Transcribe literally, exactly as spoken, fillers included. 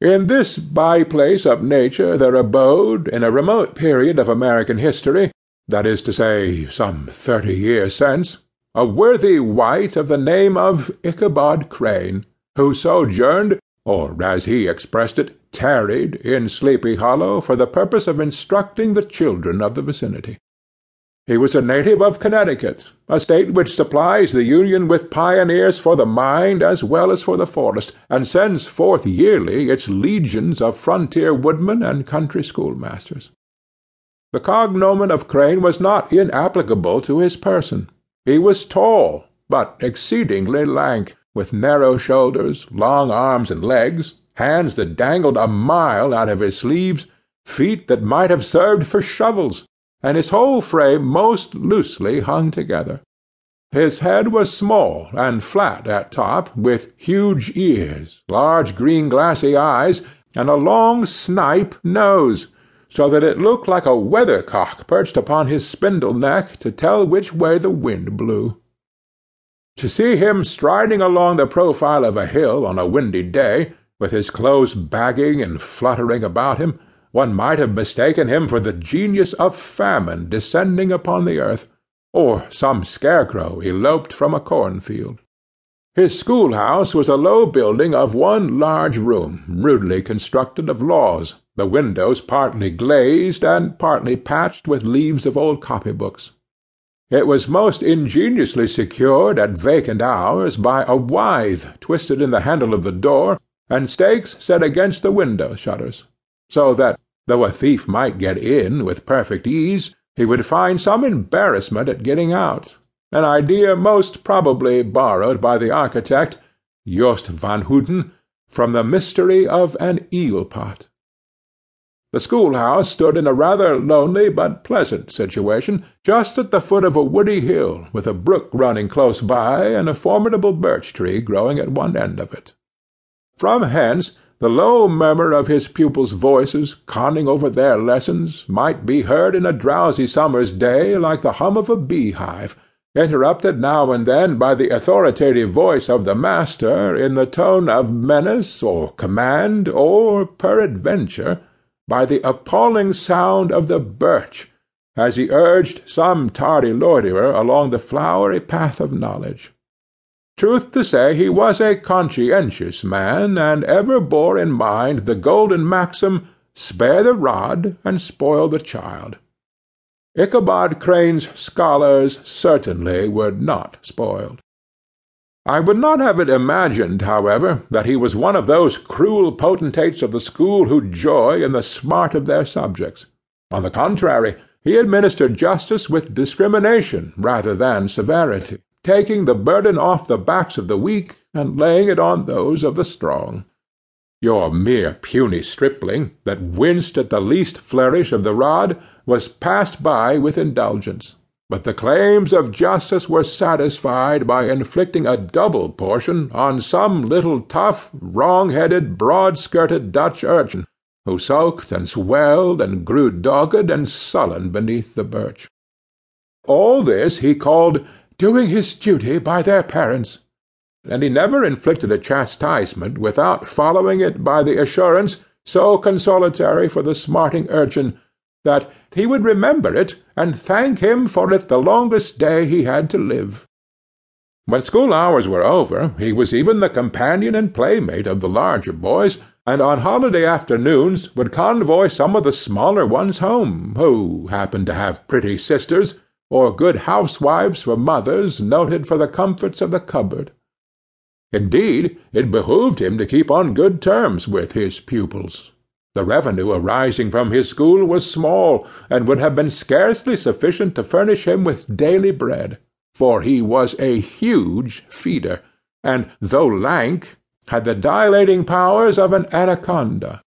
In this by-place of nature there abode, in a remote period of American history, that is to say, some thirty years since, a worthy wight of the name of Ichabod Crane, who sojourned, or as he expressed it, tarried, in Sleepy Hollow for the purpose of instructing the children of the vicinity. He was a native of Connecticut, a state which supplies the Union with pioneers for the mine as well as for the forest, and sends forth yearly its legions of frontier woodmen and country schoolmasters. The cognomen of Crane was not inapplicable to his person. He was tall, but exceedingly lank, with narrow shoulders, long arms and legs, hands that dangled a mile out of his sleeves, feet that might have served for shovels, and his whole frame most loosely hung together. His head was small and flat at top, with huge ears, large green glassy eyes, and a long snipe nose, so that it looked like a weathercock perched upon his spindle neck to tell which way the wind blew. To see him striding along the profile of a hill on a windy day, with his clothes bagging and fluttering about him, one might have mistaken him for the genius of famine descending upon the earth, or some scarecrow eloped from a cornfield. His schoolhouse was a low building of one large room, rudely constructed of laws, the windows partly glazed and partly patched with leaves of old copybooks. It was most ingeniously secured at vacant hours by a withe twisted in the handle of the door, and stakes set against the window shutters, so that, though a thief might get in with perfect ease, he would find some embarrassment at getting out, an idea most probably borrowed by the architect, Joost van Houten, from the mystery of an eel-pot. The schoolhouse stood in a rather lonely but pleasant situation, just at the foot of a woody hill, with a brook running close by and a formidable birch tree growing at one end of it. From hence, the low murmur of his pupils' voices, conning over their lessons, might be heard in a drowsy summer's day like the hum of a beehive, interrupted now and then by the authoritative voice of the master in the tone of menace or command, or, peradventure, by the appalling sound of the birch, as he urged some tardy loiterer along the flowery path of knowledge. Truth to say, he was a conscientious man, and ever bore in mind the golden maxim, spare the rod and spoil the child. Ichabod Crane's scholars certainly were not spoiled. I would not have it imagined, however, that he was one of those cruel potentates of the school who joy in the smart of their subjects. On the contrary, he administered justice with discrimination rather than severity, taking the burden off the backs of the weak and laying it on those of the strong. Your mere puny stripling, that winced at the least flourish of the rod, was passed by with indulgence, but the claims of justice were satisfied by inflicting a double portion on some little tough, wrong-headed, broad-skirted Dutch urchin, who sulked and swelled and grew dogged and sullen beneath the birch. All this he called doing his duty by their parents, and he never inflicted a chastisement without following it by the assurance, so consolatory for the smarting urchin, that he would remember it and thank him for it the longest day he had to live. When school hours were over, he was even the companion and playmate of the larger boys, and on holiday afternoons would convoy some of the smaller ones home, who happened to have pretty sisters, or good housewives for mothers noted for the comforts of the cupboard. Indeed, it behooved him to keep on good terms with his pupils. The revenue arising from his school was small, and would have been scarcely sufficient to furnish him with daily bread, for he was a huge feeder, and, though lank, had the dilating powers of an anaconda.